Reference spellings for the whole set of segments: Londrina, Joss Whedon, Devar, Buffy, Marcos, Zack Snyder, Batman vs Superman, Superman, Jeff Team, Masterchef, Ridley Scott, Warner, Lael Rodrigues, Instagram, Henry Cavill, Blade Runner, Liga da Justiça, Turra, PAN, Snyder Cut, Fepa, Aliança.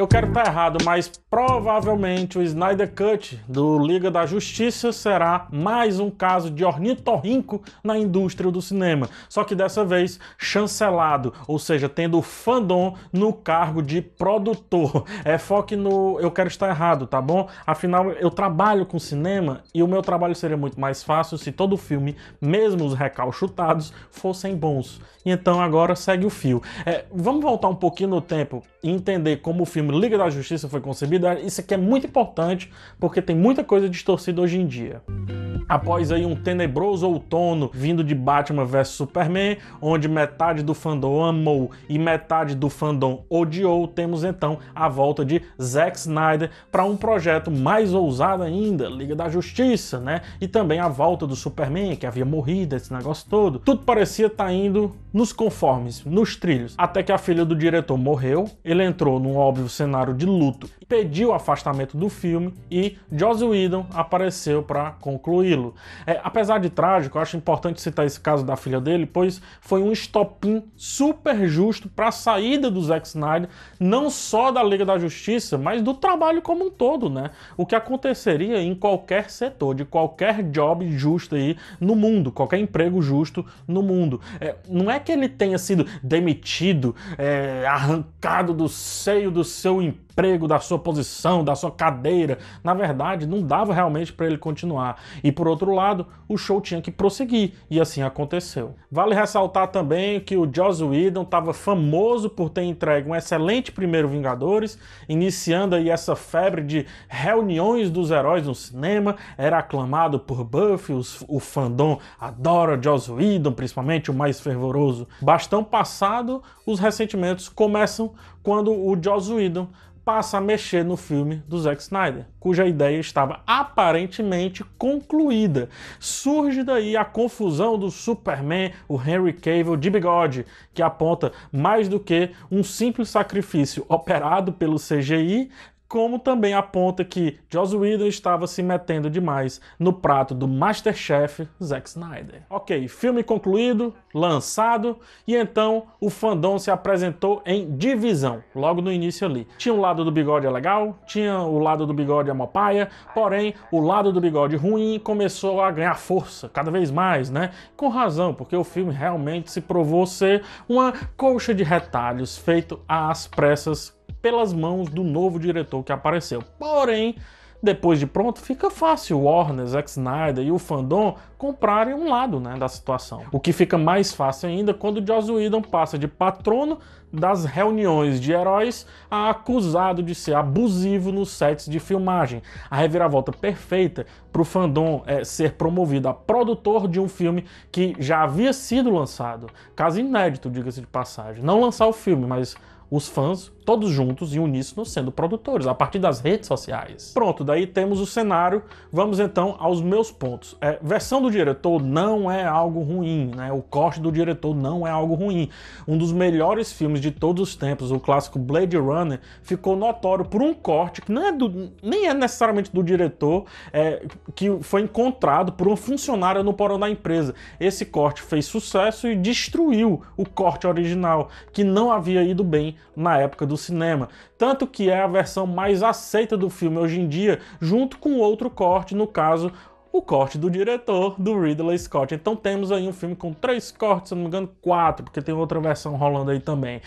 Eu quero estar errado, mas provavelmente o Snyder Cut do Liga da Justiça será mais um caso de ornitorrinco na indústria do cinema, só que dessa vez chancelado, ou seja, tendo o fandom no cargo de produtor. Foque no eu quero estar errado, tá bom? Afinal, eu trabalho com cinema e o meu trabalho seria muito mais fácil se todo filme, mesmo os recalchutados, fossem bons. E então agora segue o fio. Vamos voltar um pouquinho no tempo e entender como o filme Liga da Justiça foi concebido. Isso aqui é muito importante porque tem muita coisa distorcida hoje em dia. Após aí um tenebroso outono vindo de Batman vs Superman, onde metade do fandom amou e metade do fandom odiou, temos então a volta de Zack Snyder para um projeto mais ousado ainda, Liga da Justiça, né? E também a volta do Superman, que havia morrido, esse negócio todo. Tudo parecia estar indo nos conformes, nos trilhos, até que a filha do diretor morreu, ele entrou num óbvio cenário de luto, pediu o afastamento do filme e Joss Whedon apareceu para concluí-lo. Apesar de trágico, eu acho importante citar esse caso da filha dele, pois foi um estopim super justo para a saída do Zack Snyder, não só da Liga da Justiça, mas do trabalho como um todo, né? O que aconteceria em qualquer setor, de qualquer job justo aí no mundo, qualquer emprego justo no mundo. Não é que ele tenha sido demitido, arrancado do seio do seu emprego, da sua posição, da sua cadeira. Na verdade, não dava realmente para ele continuar. E por outro lado, o show tinha que prosseguir, e assim aconteceu. Vale ressaltar também que o Joss Whedon estava famoso por ter entregue um excelente primeiro Vingadores, iniciando aí essa febre de reuniões dos heróis no cinema, era aclamado por Buffy, o fandom adora Joss Whedon, principalmente o mais fervoroso. Bastão passado, os ressentimentos começam quando o Joss Whedon passa a mexer no filme do Zack Snyder, cuja ideia estava aparentemente concluída. Surge daí a confusão do Superman, o Henry Cavill de bigode, que aponta mais do que um simples sacrifício operado pelo CGI, como também aponta que Joss Whedon estava se metendo demais no prato do Masterchef Zack Snyder. Ok, filme concluído, lançado, e então o fandom se apresentou em divisão, logo no início ali. Tinha um lado do bigode legal, tinha o lado do bigode amopaia, porém o lado do bigode ruim começou a ganhar força, cada vez mais, né? Com razão, porque o filme realmente se provou ser uma colcha de retalhos, feito às pressas pelas mãos do novo diretor que apareceu. Porém, depois de pronto, fica fácil Warner, Zack Snyder e o fandom comprarem um lado, né, da situação. O que fica mais fácil ainda quando Joss Whedon passa de patrono das reuniões de heróis a acusado de ser abusivo nos sets de filmagem. A reviravolta perfeita para o fandom é ser promovido a produtor de um filme que já havia sido lançado. Caso inédito, diga-se de passagem. Não lançar o filme, mas os fãs, todos juntos e uníssono, sendo produtores, a partir das redes sociais. Pronto, daí temos o cenário. Vamos então aos meus pontos. Versão do diretor não é algo ruim, né? O corte do diretor não é algo ruim. Um dos melhores filmes de todos os tempos, o clássico Blade Runner, ficou notório por um corte que nem é necessariamente do diretor, que foi encontrado por uma funcionária no porão da empresa. Esse corte fez sucesso e destruiu o corte original, que não havia ido bem na época do cinema, tanto que é a versão mais aceita do filme hoje em dia, junto com outro corte, no caso, o corte do diretor, do Ridley Scott. Então temos aí um filme com 3 cortes, se não me engano 4, porque tem outra versão rolando aí também.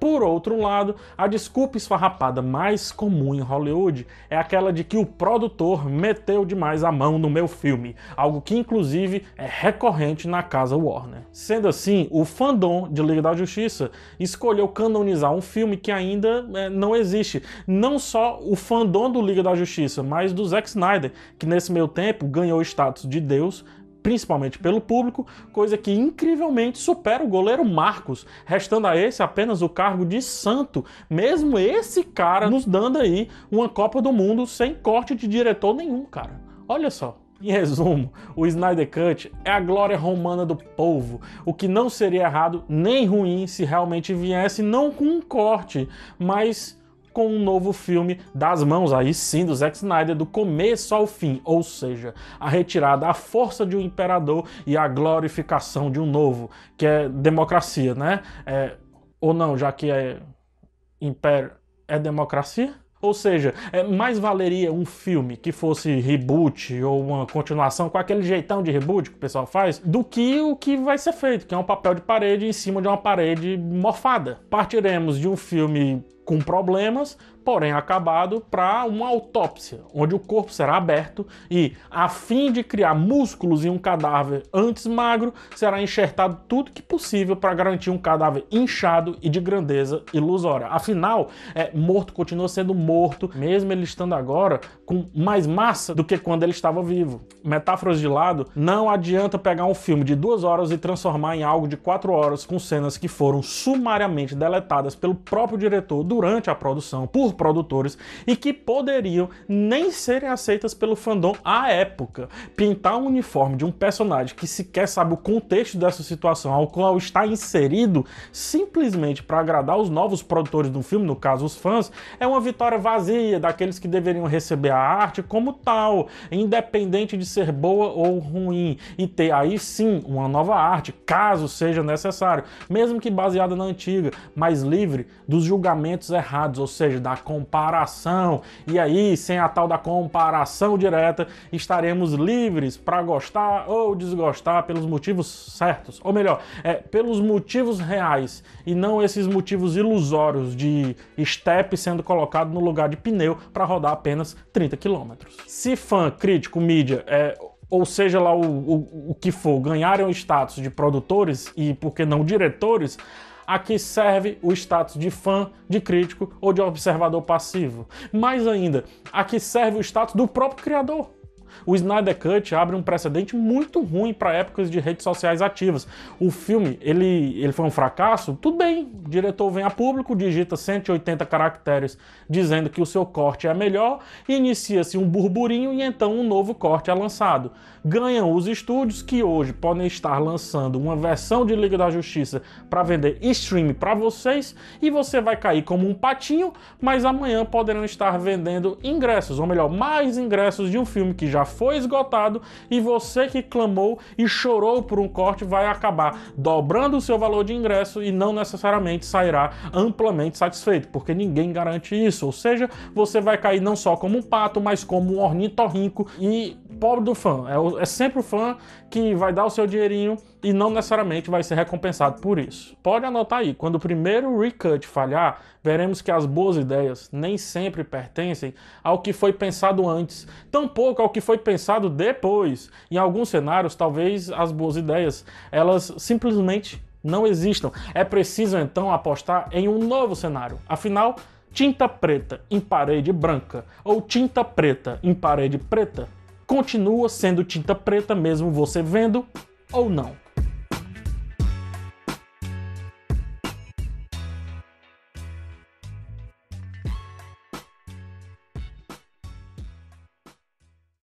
Por outro lado, a desculpa esfarrapada mais comum em Hollywood é aquela de que o produtor meteu demais a mão no meu filme, algo que inclusive é recorrente na casa Warner. Sendo assim, o fandom de Liga da Justiça escolheu canonizar um filme que ainda não existe. Não só o fandom do Liga da Justiça, mas do Zack Snyder, que nesse meio tempo ganhou o status de Deus, principalmente pelo público, coisa que incrivelmente supera o goleiro Marcos, restando a esse apenas o cargo de santo, mesmo esse cara nos dando aí uma Copa do Mundo sem corte de diretor nenhum, cara. Olha só. Em resumo, o Snyder Cut é a glória romana do povo, o que não seria errado nem ruim se realmente viesse não com um corte, mas com um novo filme das mãos, aí sim, do Zack Snyder, do começo ao fim, ou seja, a retirada, a força de um imperador e a glorificação de um novo, que é democracia, né? Ou não, já que é império... é democracia? Ou seja, mais valeria um filme que fosse reboot ou uma continuação com aquele jeitão de reboot que o pessoal faz, do que o que vai ser feito, que é um papel de parede em cima de uma parede mofada. Partiremos de um filme com problemas, porém acabado, para uma autópsia, onde o corpo será aberto e, a fim de criar músculos em um cadáver antes magro, será enxertado tudo que possível para garantir um cadáver inchado e de grandeza ilusória. Afinal, morto continua sendo morto, mesmo ele estando agora com mais massa do que quando ele estava vivo. Metáforas de lado, não adianta pegar um filme de 2 horas e transformar em algo de 4 horas com cenas que foram sumariamente deletadas pelo próprio diretor durante a produção, por produtores, e que poderiam nem serem aceitas pelo fandom à época. Pintar um uniforme de um personagem que sequer sabe o contexto dessa situação ao qual está inserido, simplesmente para agradar os novos produtores do filme, no caso os fãs, é uma vitória vazia daqueles que deveriam receber a arte como tal, independente de ser boa ou ruim, e ter aí sim uma nova arte, caso seja necessário, mesmo que baseada na antiga, mas livre dos julgamentos errados, ou seja, da comparação. E aí, sem a tal da comparação direta, estaremos livres para gostar ou desgostar pelos motivos certos, ou melhor, pelos motivos reais, e não esses motivos ilusórios de estepe sendo colocado no lugar de pneu para rodar apenas 30 km. Se fã, crítico, mídia, ou seja lá o que for, ganharem o status de produtores e, por que não, diretores, a que serve o status de fã, de crítico ou de observador passivo. Mais ainda, a que serve o status do próprio criador. O Snyder Cut abre um precedente muito ruim para épocas de redes sociais ativas. O filme, ele foi um fracasso? Tudo bem, o diretor vem a público, digita 180 caracteres dizendo que o seu corte é melhor, inicia-se um burburinho e então um novo corte é lançado. Ganham os estúdios que hoje podem estar lançando uma versão de Liga da Justiça para vender stream para vocês, e você vai cair como um patinho, mas amanhã poderão estar vendendo ingressos, ou melhor, mais ingressos de um filme que já foi esgotado, e você que clamou e chorou por um corte vai acabar dobrando o seu valor de ingresso e não necessariamente sairá amplamente satisfeito, porque ninguém garante isso. Ou seja, você vai cair não só como um pato, mas como um ornitorrinco, e pobre do fã. É sempre o fã que vai dar o seu dinheirinho e não necessariamente vai ser recompensado por isso. Pode anotar aí, quando o primeiro recut falhar, veremos que as boas ideias nem sempre pertencem ao que foi pensado antes, tampouco ao que foi pensado depois. Em alguns cenários, talvez as boas ideias, elas simplesmente não existam. É preciso, então, apostar em um novo cenário. Afinal, tinta preta em parede branca ou tinta preta em parede preta continua sendo tinta preta mesmo você vendo ou não.